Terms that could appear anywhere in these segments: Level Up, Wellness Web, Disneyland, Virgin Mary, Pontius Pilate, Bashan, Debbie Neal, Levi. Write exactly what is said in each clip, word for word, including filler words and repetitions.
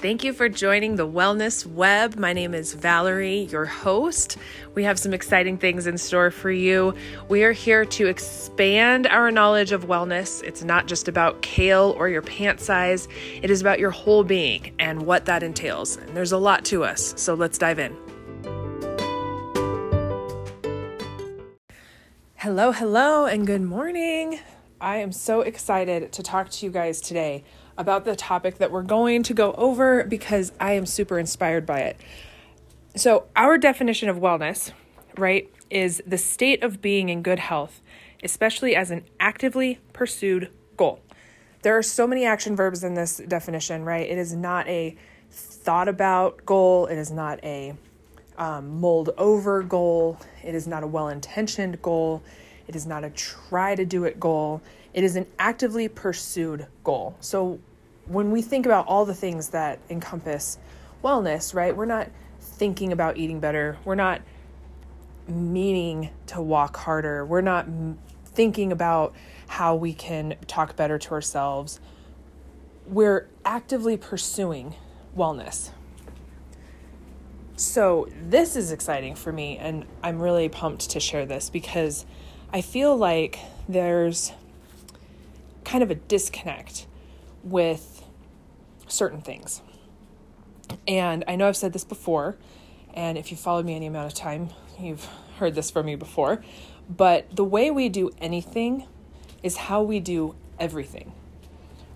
Thank you for joining the Wellness Web. My name is Valerie, your host. We have some exciting things in store for you. We are here to expand our knowledge of wellness. It's not just about kale or your pant size. It is about your whole being and what that entails. And there's a lot to us, so let's dive in. Hello, hello, and good morning. I am so excited to talk to you guys today about the topic that we're going to go over because I am super inspired by it. So our definition of wellness, right, is the state of being in good health, especially as an actively pursued goal. There are so many action verbs in this definition, right? It is not a thought about goal. It is not a um, mulled over goal. It is not a well-intentioned goal. It is not a try to do it goal. It is an actively pursued goal. So when we think about all the things that encompass wellness, right, we're not thinking about eating better. We're not meaning to walk harder. We're not thinking about how we can talk better to ourselves. We're actively pursuing wellness. So this is exciting for me, and I'm really pumped to share this because I feel like there's kind of a disconnect with certain things. And I know I've said this before, and if you followed me any amount of time, you've heard this from me before, but the way we do anything is how we do everything.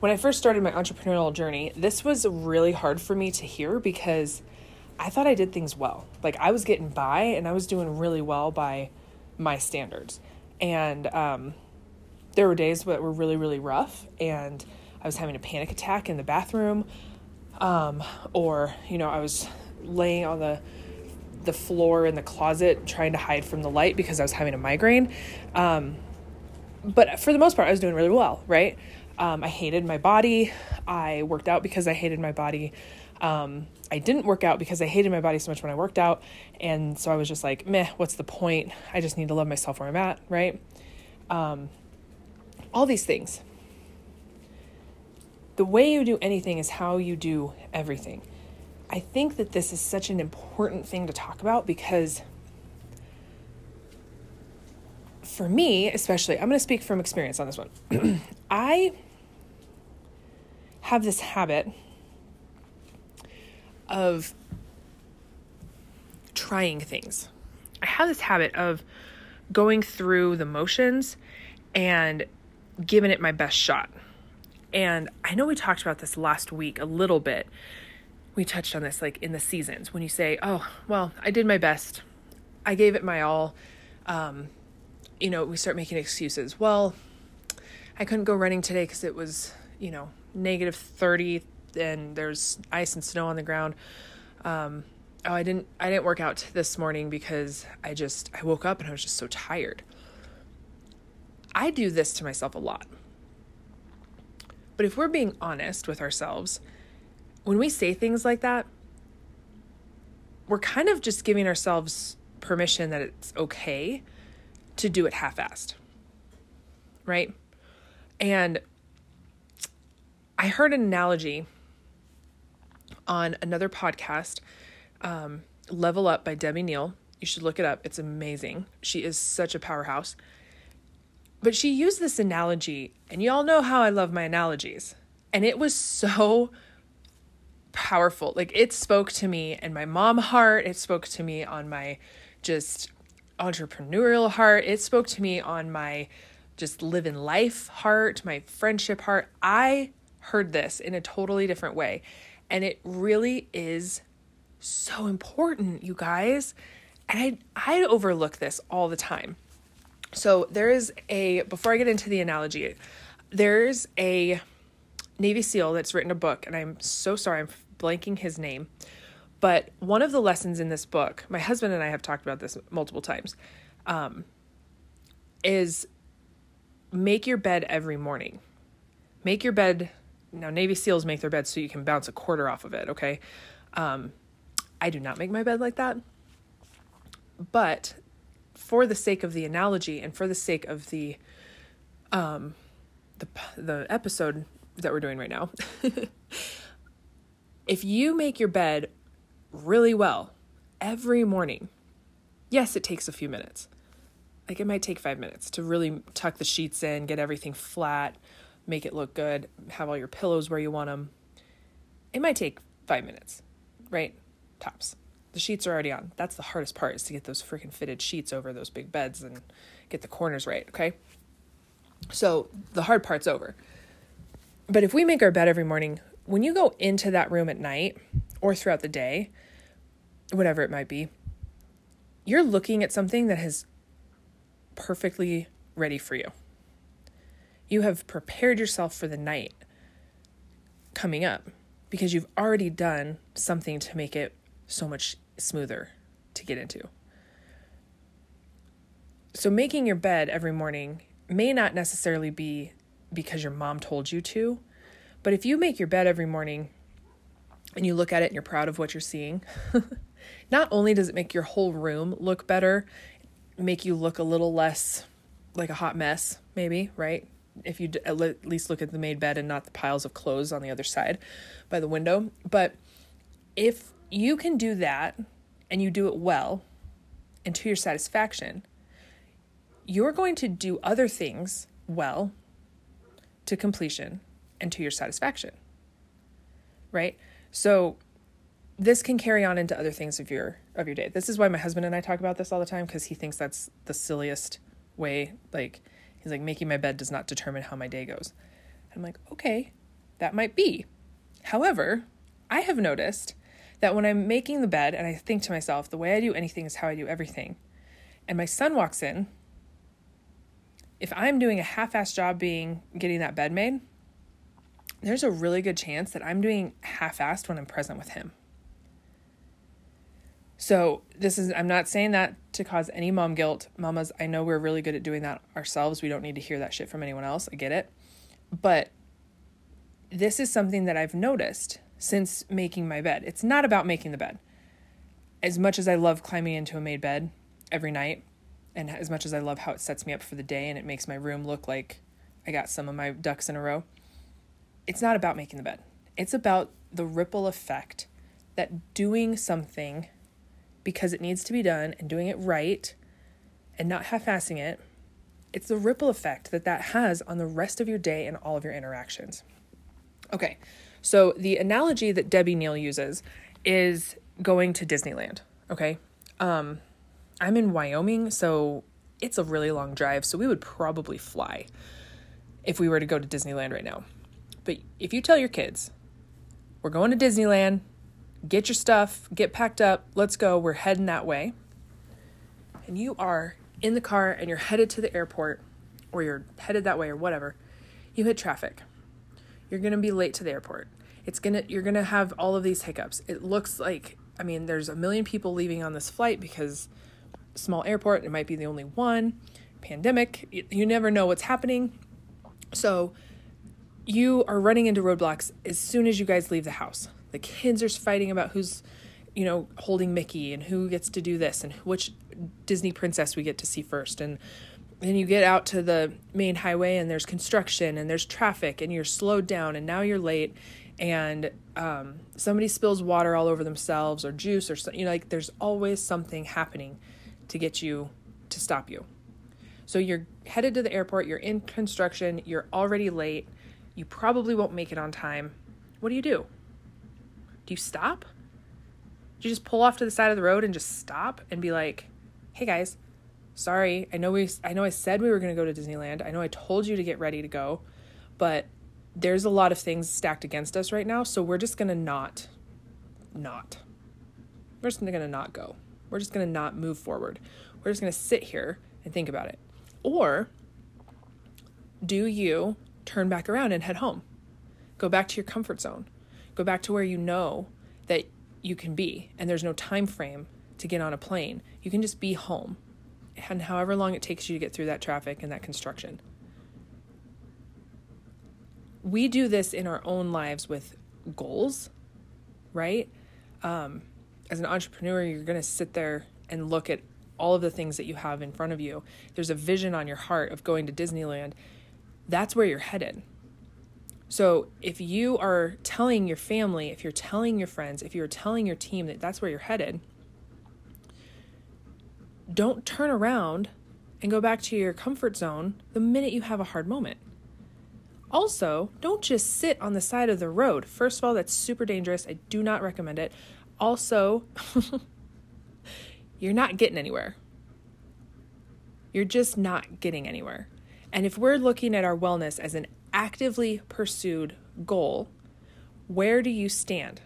When I first started my entrepreneurial journey, this was really hard for me to hear because I thought I did things well. Like I was getting by and I was doing really well by my standards. And, um, there were days that were really, really rough and I was having a panic attack in the bathroom. Um, or, you know, I was laying on the, the floor in the closet trying to hide from the light because I was having a migraine. Um, but for the most part, I was doing really well, right? Um, I hated my body. I worked out because I hated my body. Um, I didn't work out because I hated my body so much when I worked out. And so I was just like, meh, what's the point? I just need to love myself where I'm at, right? Um, All these things. The way you do anything is how you do everything. I think that this is such an important thing to talk about because for me, especially, I'm going to speak from experience on this one. I have this habit of trying things. I have this habit of going through the motions and giving it my best shot. And I know we talked about this last week a little bit. We touched on this like in the seasons when you say, oh, well, I did my best. I gave it my all. Um, you know, we start making excuses. Well, I couldn't go running today because it was, you know, negative thirty and there's ice and snow on the ground. Um, oh, I didn't, I didn't work out this morning because I just, I woke up and I was just so tired. I do this to myself a lot. But if we're being honest with ourselves, when we say things like that, we're kind of just giving ourselves permission that it's okay to do it half-assed, right? And I heard an analogy on another podcast, um, Level Up by Debbie Neal. You should look it up. It's amazing. She is such a powerhouse. But she used this analogy, and y'all know how I love my analogies. And it was so powerful. Like, it spoke to me and my mom heart. It spoke to me on my just entrepreneurial heart. It spoke to me on my just living life heart, my friendship heart. I heard this in a totally different way. And it really is so important, you guys. And I, I overlook this all the time. So there is a, before I get into the analogy, there's a Navy SEAL that's written a book, and I'm so sorry, I'm blanking his name, but one of the lessons in this book, my husband and I have talked about this multiple times, um, is make your bed every morning. Make your bed, now Navy SEALs make their bed so you can bounce a quarter off of it, okay? Um, I do not make my bed like that, but for the sake of the analogy and for the sake of the, um, the, the episode that we're doing right now, If you make your bed really well every morning, yes, it takes a few minutes. Like it might take five minutes to really tuck the sheets in, get everything flat, make it look good, have all your pillows where you want them. It might take five minutes, right? Tops. The sheets are already on. That's the hardest part, is to get those freaking fitted sheets over those big beds and get the corners right, okay? So the hard part's over. But if we make our bed every morning, when you go into that room at night or throughout the day, whatever it might be, you're looking at something that is perfectly ready for you. You have prepared yourself for the night coming up because you've already done something to make it so much smoother to get into. So making your bed every morning may not necessarily be because your mom told you to, but if you make your bed every morning and you look at it and you're proud of what you're seeing, not only does it make your whole room look better, make you look a little less like a hot mess, maybe, right? If you at least look at the made bed and not the piles of clothes on the other side by the window. But if you can do that and you do it well and to your satisfaction, you're going to do other things well to completion and to your satisfaction, right? So this can carry on into other things of your of your day. This is why my husband and I talk about this all the time, because he thinks that's the silliest way. Like, he's like, making my bed does not determine how my day goes. I'm like, okay, that might be. However, I have noticed that when I'm making the bed and I think to myself, the way I do anything is how I do everything, and my son walks in, if I'm doing a half-assed job being getting that bed made, there's a really good chance that I'm doing half-assed when I'm present with him. So this is, I'm not saying that to cause any mom guilt. Mamas, I know we're really good at doing that ourselves. We don't need to hear that shit from anyone else. I get it. But this is something that I've noticed since making my bed. It's not about making the bed. As much as I love climbing into a made bed every night, and as much as I love how it sets me up for the day and it makes my room look like I got some of my ducks in a row, it's not about making the bed. It's about the ripple effect that doing something because it needs to be done and doing it right and not half-assing it, it's the ripple effect that that has on the rest of your day and all of your interactions. Okay, so the analogy that Debbie Neal uses is going to Disneyland, okay? Um, I'm in Wyoming, so it's a really long drive, so we would probably fly if we were to go to Disneyland right now. But if you tell your kids, we're going to Disneyland, get your stuff, get packed up, let's go, we're heading that way, and you are in the car and you're headed to the airport, or you're headed that way or whatever, you hit traffic. You're going to be late to the airport. It's going to, you're going to have all of these hiccups. It looks like, I mean, there's a million people leaving on this flight because small airport, it might be the only one, pandemic, you never know what's happening. So you are running into roadblocks as soon as you guys leave the house. The kids are fighting about who's, you know, holding Mickey and who gets to do this and which Disney princess we get to see first. And then you get out to the main highway and there's construction and there's traffic and you're slowed down and now you're late and um, somebody spills water all over themselves or juice or something. You know, like there's always something happening to get you, to stop you. So you're headed to the airport, you're in construction, you're already late, you probably won't make it on time. What do you do? Do you stop? Do you just pull off to the side of the road and just stop and be like, hey guys, sorry, I know we, I know I said we were going to go to Disneyland. I know I told you to get ready to go, but there's a lot of things stacked against us right now. So we're just going to not, not, we're just going to not go. We're just going to not move forward. We're just going to sit here and think about it. Or do you turn back around and head home? Go back to your comfort zone. Go back to where you know that you can be, and there's no time frame to get on a plane. You can just be home, and however long it takes you to get through that traffic and that construction. We do this in our own lives with goals, right? Um, as an entrepreneur, you're going to sit there and look at all of the things that you have in front of you. There's a vision on your heart of going to Disneyland. That's where you're headed. So if you are telling your family, if you're telling your friends, if you're telling your team that that's where you're headed, don't turn around and go back to your comfort zone the minute you have a hard moment. Also, don't just sit on the side of the road. First of all, that's super dangerous. I do not recommend it. Also, you're not getting anywhere. You're just not getting anywhere. And if we're looking at our wellness as an actively pursued goal, where do you stand?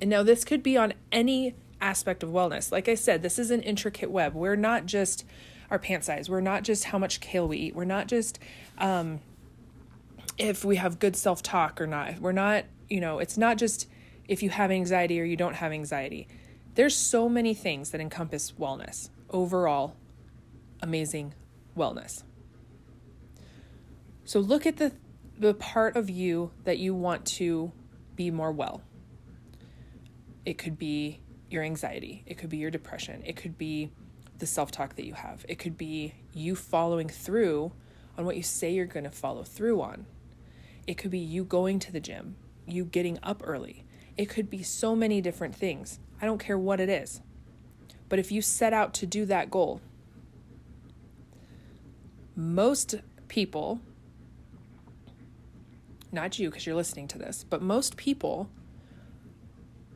And now this could be on any aspect of wellness. Like I said, this is an intricate web. We're not just our pant size. We're not just how much kale we eat. We're not just um, if we have good self-talk or not. We're not, you know, it's not just if you have anxiety or you don't have anxiety. There's so many things that encompass wellness. Overall, amazing wellness. So look at the the part of you that you want to be more well. It could be your anxiety. It could be your depression. It could be the self-talk that you have. It could be you following through on what you say you're going to follow through on. It could be you going to the gym, you getting up early. It could be so many different things. I don't care what it is. But if you set out to do that goal, most people, not you because you're listening to this, but most people,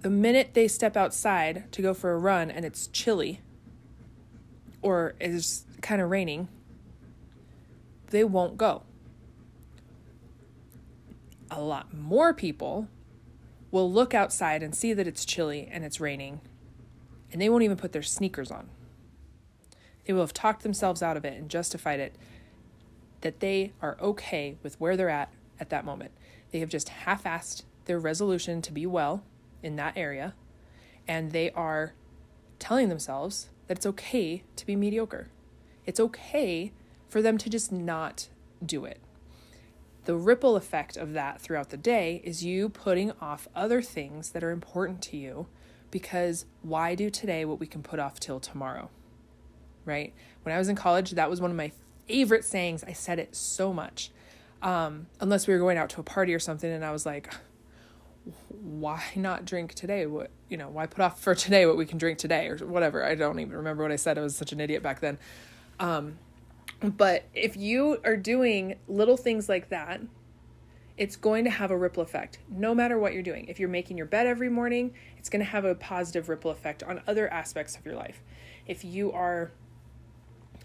the minute they step outside to go for a run and it's chilly or it's kind of raining, they won't go. A lot more people will look outside and see that it's chilly and it's raining, and they won't even put their sneakers on. They will have talked themselves out of it and justified it that they are okay with where they're at at that moment. They have just half-assed their resolution to be well in that area, and they are telling themselves that it's okay to be mediocre. It's okay for them to just not do it. The ripple effect of that throughout the day is you putting off other things that are important to you, because why do today what we can put off till tomorrow? Right? When I was in college, that was one of my favorite sayings. I said it so much. Um, unless we were going out to a party or something, and I was like, why not drink today? What, you know, why put off for today what we can drink today or whatever? I don't even remember what I said. I was such an idiot back then. Um, but if you are doing little things like that, it's going to have a ripple effect no matter what you're doing. If you're making your bed every morning, it's going to have a positive ripple effect on other aspects of your life. If you are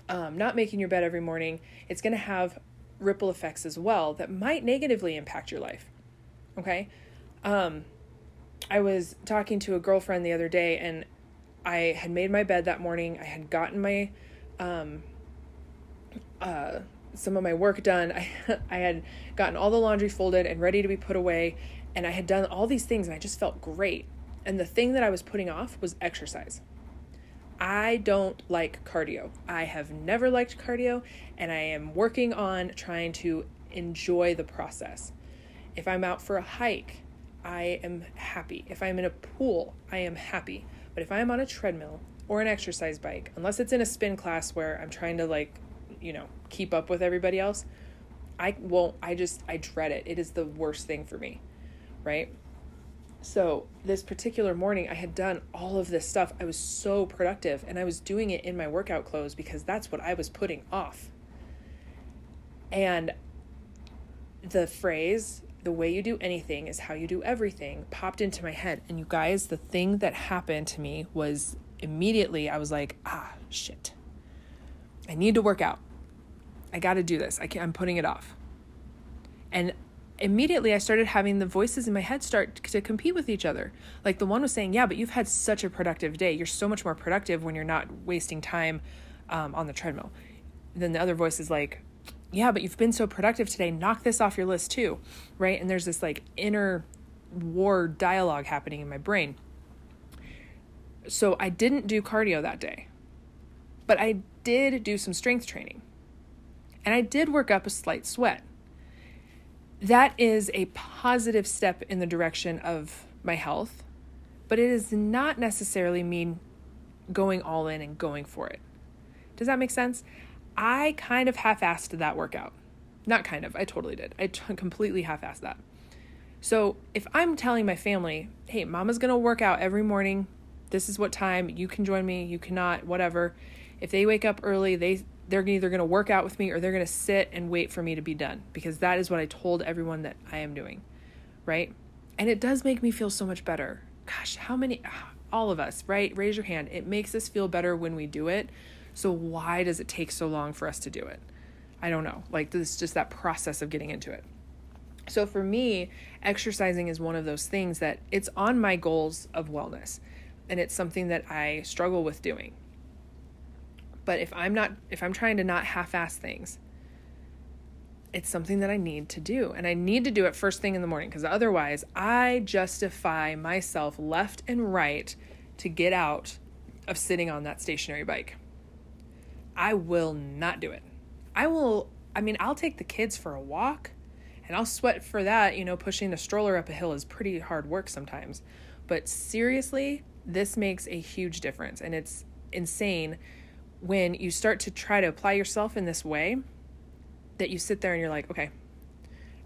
um, not making your bed every morning, it's going to have ripple effects as well that might negatively impact your life. Okay. Um, I was talking to a girlfriend the other day, and I had made my bed that morning. I had gotten my, um, uh, some of my work done. I, I had gotten all the laundry folded and ready to be put away. And I had done all these things, and I just felt great. And the thing that I was putting off was exercise. I don't like cardio. I have never liked cardio, and I am working on trying to enjoy the process. If I'm out for a hike, I am happy. If I'm in a pool, I am happy. But if I'm on a treadmill or an exercise bike, unless it's in a spin class where I'm trying to, like, you know, keep up with everybody else, I won't, I just, I dread it. It is the worst thing for me, right? So this particular morning, I had done all of this stuff. I was so productive, and I was doing it in my workout clothes because that's what I was putting off. And the phrase, the way you do anything is how you do everything, popped into my head. And you guys, the thing that happened to me was immediately I was like, ah, shit. I need to work out. I got to do this. I can't, I'm putting it off. And immediately I started having the voices in my head start to compete with each other. Like the one was saying, yeah, but you've had such a productive day. You're so much more productive when you're not wasting time um, on the treadmill. Then the other voice is like, yeah, but you've been so productive today. Knock this off your list too, right? And there's this like inner war dialogue happening in my brain. So I didn't do cardio that day, but I did do some strength training, and I did work up a slight sweat. That is a positive step in the direction of my health, but it does not necessarily mean going all in and going for it. Does that make sense? I kind of half-assed that workout. Not kind of, I totally did. I t- completely half-assed that. So if I'm telling my family, hey, mama's going to work out every morning. This is what time. You can join me. You cannot, whatever. If they wake up early, they, they're either going to work out with me or they're going to sit and wait for me to be done, because that is what I told everyone that I am doing, right? And it does make me feel so much better. Gosh, how many, all of us, right? Raise your hand. It makes us feel better when we do it. So why does it take so long for us to do it? I don't know. Like, this is just that process of getting into it. So for me, exercising is one of those things that it's on my goals of wellness, and it's something that I struggle with doing. But if I'm not, if I'm trying to not half-ass things, it's something that I need to do, and I need to do it first thing in the morning, because otherwise I justify myself left and right to get out of sitting on that stationary bike. I will not do it. I will, I mean, I'll take the kids for a walk. And I'll sweat for that, you know, pushing a stroller up a hill is pretty hard work sometimes. But seriously, this makes a huge difference. And it's insane when you start to try to apply yourself in this way, that you sit there and you're like, okay,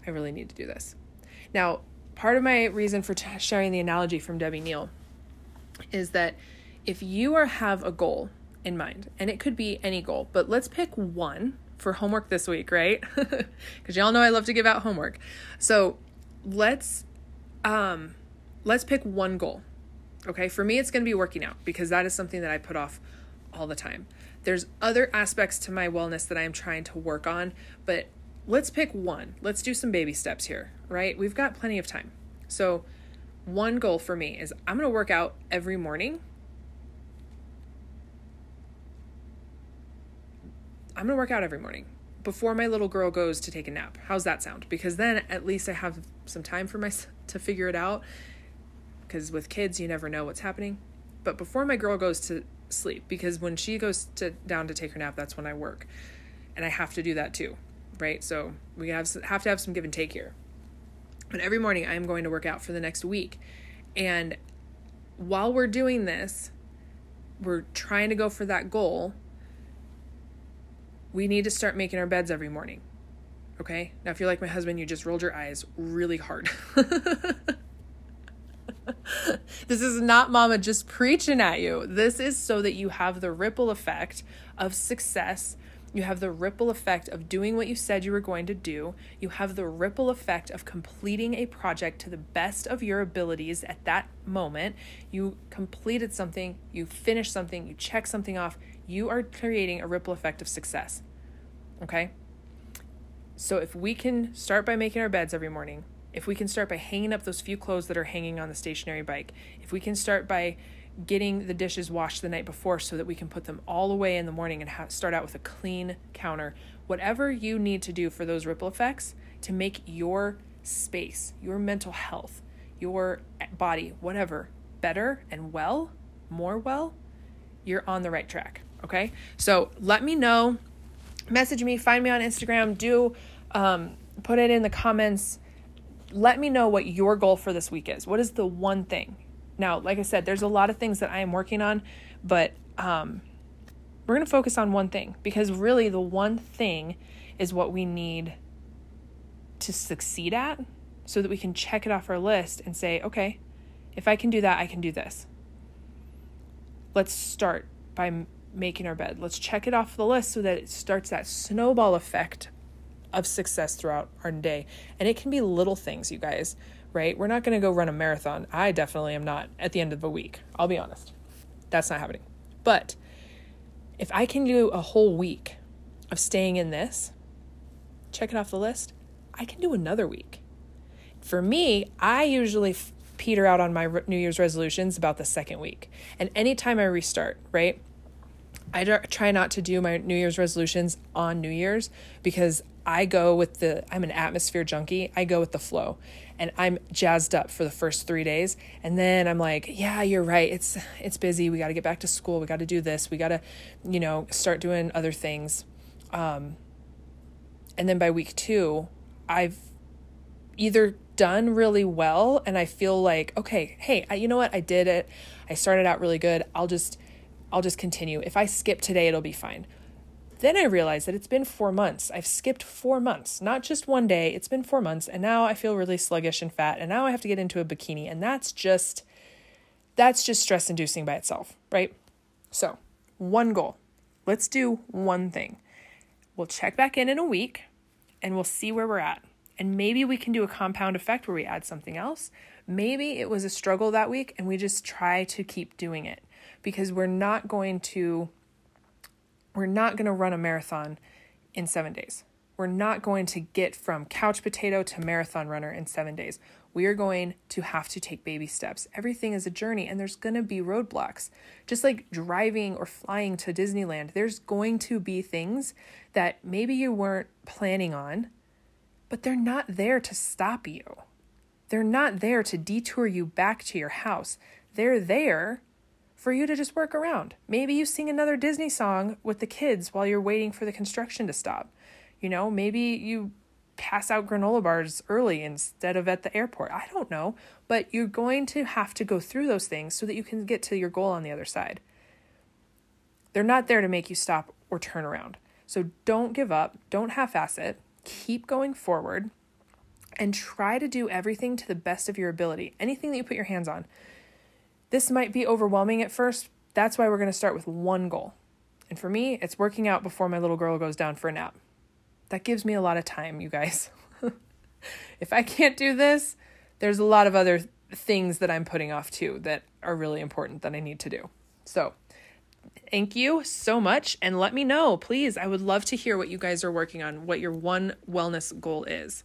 I really need to do this. Now, part of my reason for t- sharing the analogy from Debbie Neal is that if you are have a goal in mind, and it could be any goal, but let's pick one for homework this week, right? Because y'all know I love to give out homework. So let's um, let's pick one goal. Okay, for me, it's going to be working out, because that is something that I put off all the time. There's other aspects to my wellness that I am trying to work on, but let's pick one. Let's do some baby steps here, right? We've got plenty of time. So one goal for me is I'm going to work out every morning. I'm going to work out every morning before my little girl goes to take a nap. How's that sound? Because then at least I have some time for my to figure it out. Because with kids, you never know what's happening. But before my girl goes to sleep, because when she goes to down to take her nap, that's when I work. And I have to do that too, right? So we have, have to have some give and take here. But every morning I'm going to work out for the next week. And while we're doing this, we're trying to go for that goal. We need to start making our beds every morning. Okay? Now, if you're like my husband, you just rolled your eyes really hard. This is not mama just preaching at you. This is so that you have the ripple effect of success. You have the ripple effect of doing what you said you were going to do. You have the ripple effect of completing a project to the best of your abilities at that moment. You completed something, you finished something, you checked something off. You are creating a ripple effect of success. Okay? So if we can start by making our beds every morning, if we can start by hanging up those few clothes that are hanging on the stationary bike, if we can start by getting the dishes washed the night before so that we can put them all away in the morning and ha- start out with a clean counter, whatever you need to do for those ripple effects to make your space, your mental health, your body, whatever, better and well, more well, you're on the right track. Okay. So let me know, message me, find me on Instagram, do, um, put it in the comments. Let me know what your goal for this week is. What is the one thing? Now, like I said, there's a lot of things that I am working on, but um, we're going to focus on one thing, because really the one thing is what we need to succeed at so that we can check it off our list and say, okay, if I can do that, I can do this. Let's start by making our bed. Let's check it off the list so that it starts that snowball effect of success throughout our day. And it can be little things, you guys, right? We're not going to go run a marathon. I definitely am not at the end of the week. I'll be honest. That's not happening. But if I can do a whole week of staying in this, check it off the list, I can do another week. For me, I usually f- peter out on my New Year's resolutions about the second week. And anytime I restart, right? I try not to do my New Year's resolutions on New Year's, because I go with the, I'm an atmosphere junkie. I go with the flow, and I'm jazzed up for the first three days. And then I'm like, yeah, you're right. It's, it's busy. We got to get back to school. We got to do this. We got to, you know, start doing other things. Um, and then by week two, I've either done really well and I feel like, okay, hey, I, you know what? I did it. I started out really good. I'll just, I'll just continue. If I skip today, it'll be fine. Then I realized that it's been four months. I've skipped four months, not just one day. It's been four months. And now I feel really sluggish and fat. And now I have to get into a bikini. And that's just, that's just stress inducing by itself, right? So one goal, let's do one thing. We'll check back in in a week and we'll see where we're at. And maybe we can do a compound effect where we add something else. Maybe it was a struggle that week and we just try to keep doing it, because we're not going to We're not going to run a marathon in seven days. We're not going to get from couch potato to marathon runner in seven days. We are going to have to take baby steps. Everything is a journey, and there's going to be roadblocks. Just like driving or flying to Disneyland, there's going to be things that maybe you weren't planning on, but they're not there to stop you. They're not there to detour you back to your house. They're there for you to just work around. Maybe you sing another Disney song with the kids while you're waiting for the construction to stop. You know, maybe you pass out granola bars early instead of at the airport. I don't know, but you're going to have to go through those things so that you can get to your goal on the other side. They're not there to make you stop or turn around. So don't give up. Don't half-ass it. Keep going forward and try to do everything to the best of your ability. Anything that you put your hands on. This might be overwhelming at first. That's why we're going to start with one goal. And for me, it's working out before my little girl goes down for a nap. That gives me a lot of time, you guys. If I can't do this, there's a lot of other things that I'm putting off too that are really important that I need to do. So thank you so much. And let me know, please. I would love to hear what you guys are working on, what your one wellness goal is.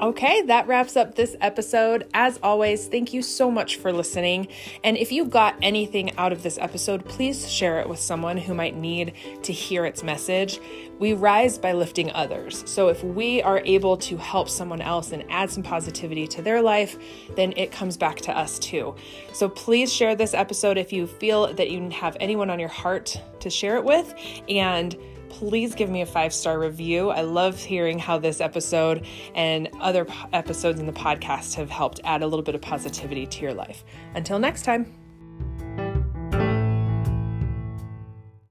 Okay, that wraps up this episode. As always, thank you so much for listening. And if you got anything out of this episode, please share it with someone who might need to hear its message. We rise by lifting others. So if we are able to help someone else and add some positivity to their life, then it comes back to us too. So please share this episode if you feel that you have anyone on your heart to share it with. And please give me a five-star review. I love hearing how this episode and other po- episodes in the podcast have helped add a little bit of positivity to your life. Until next time.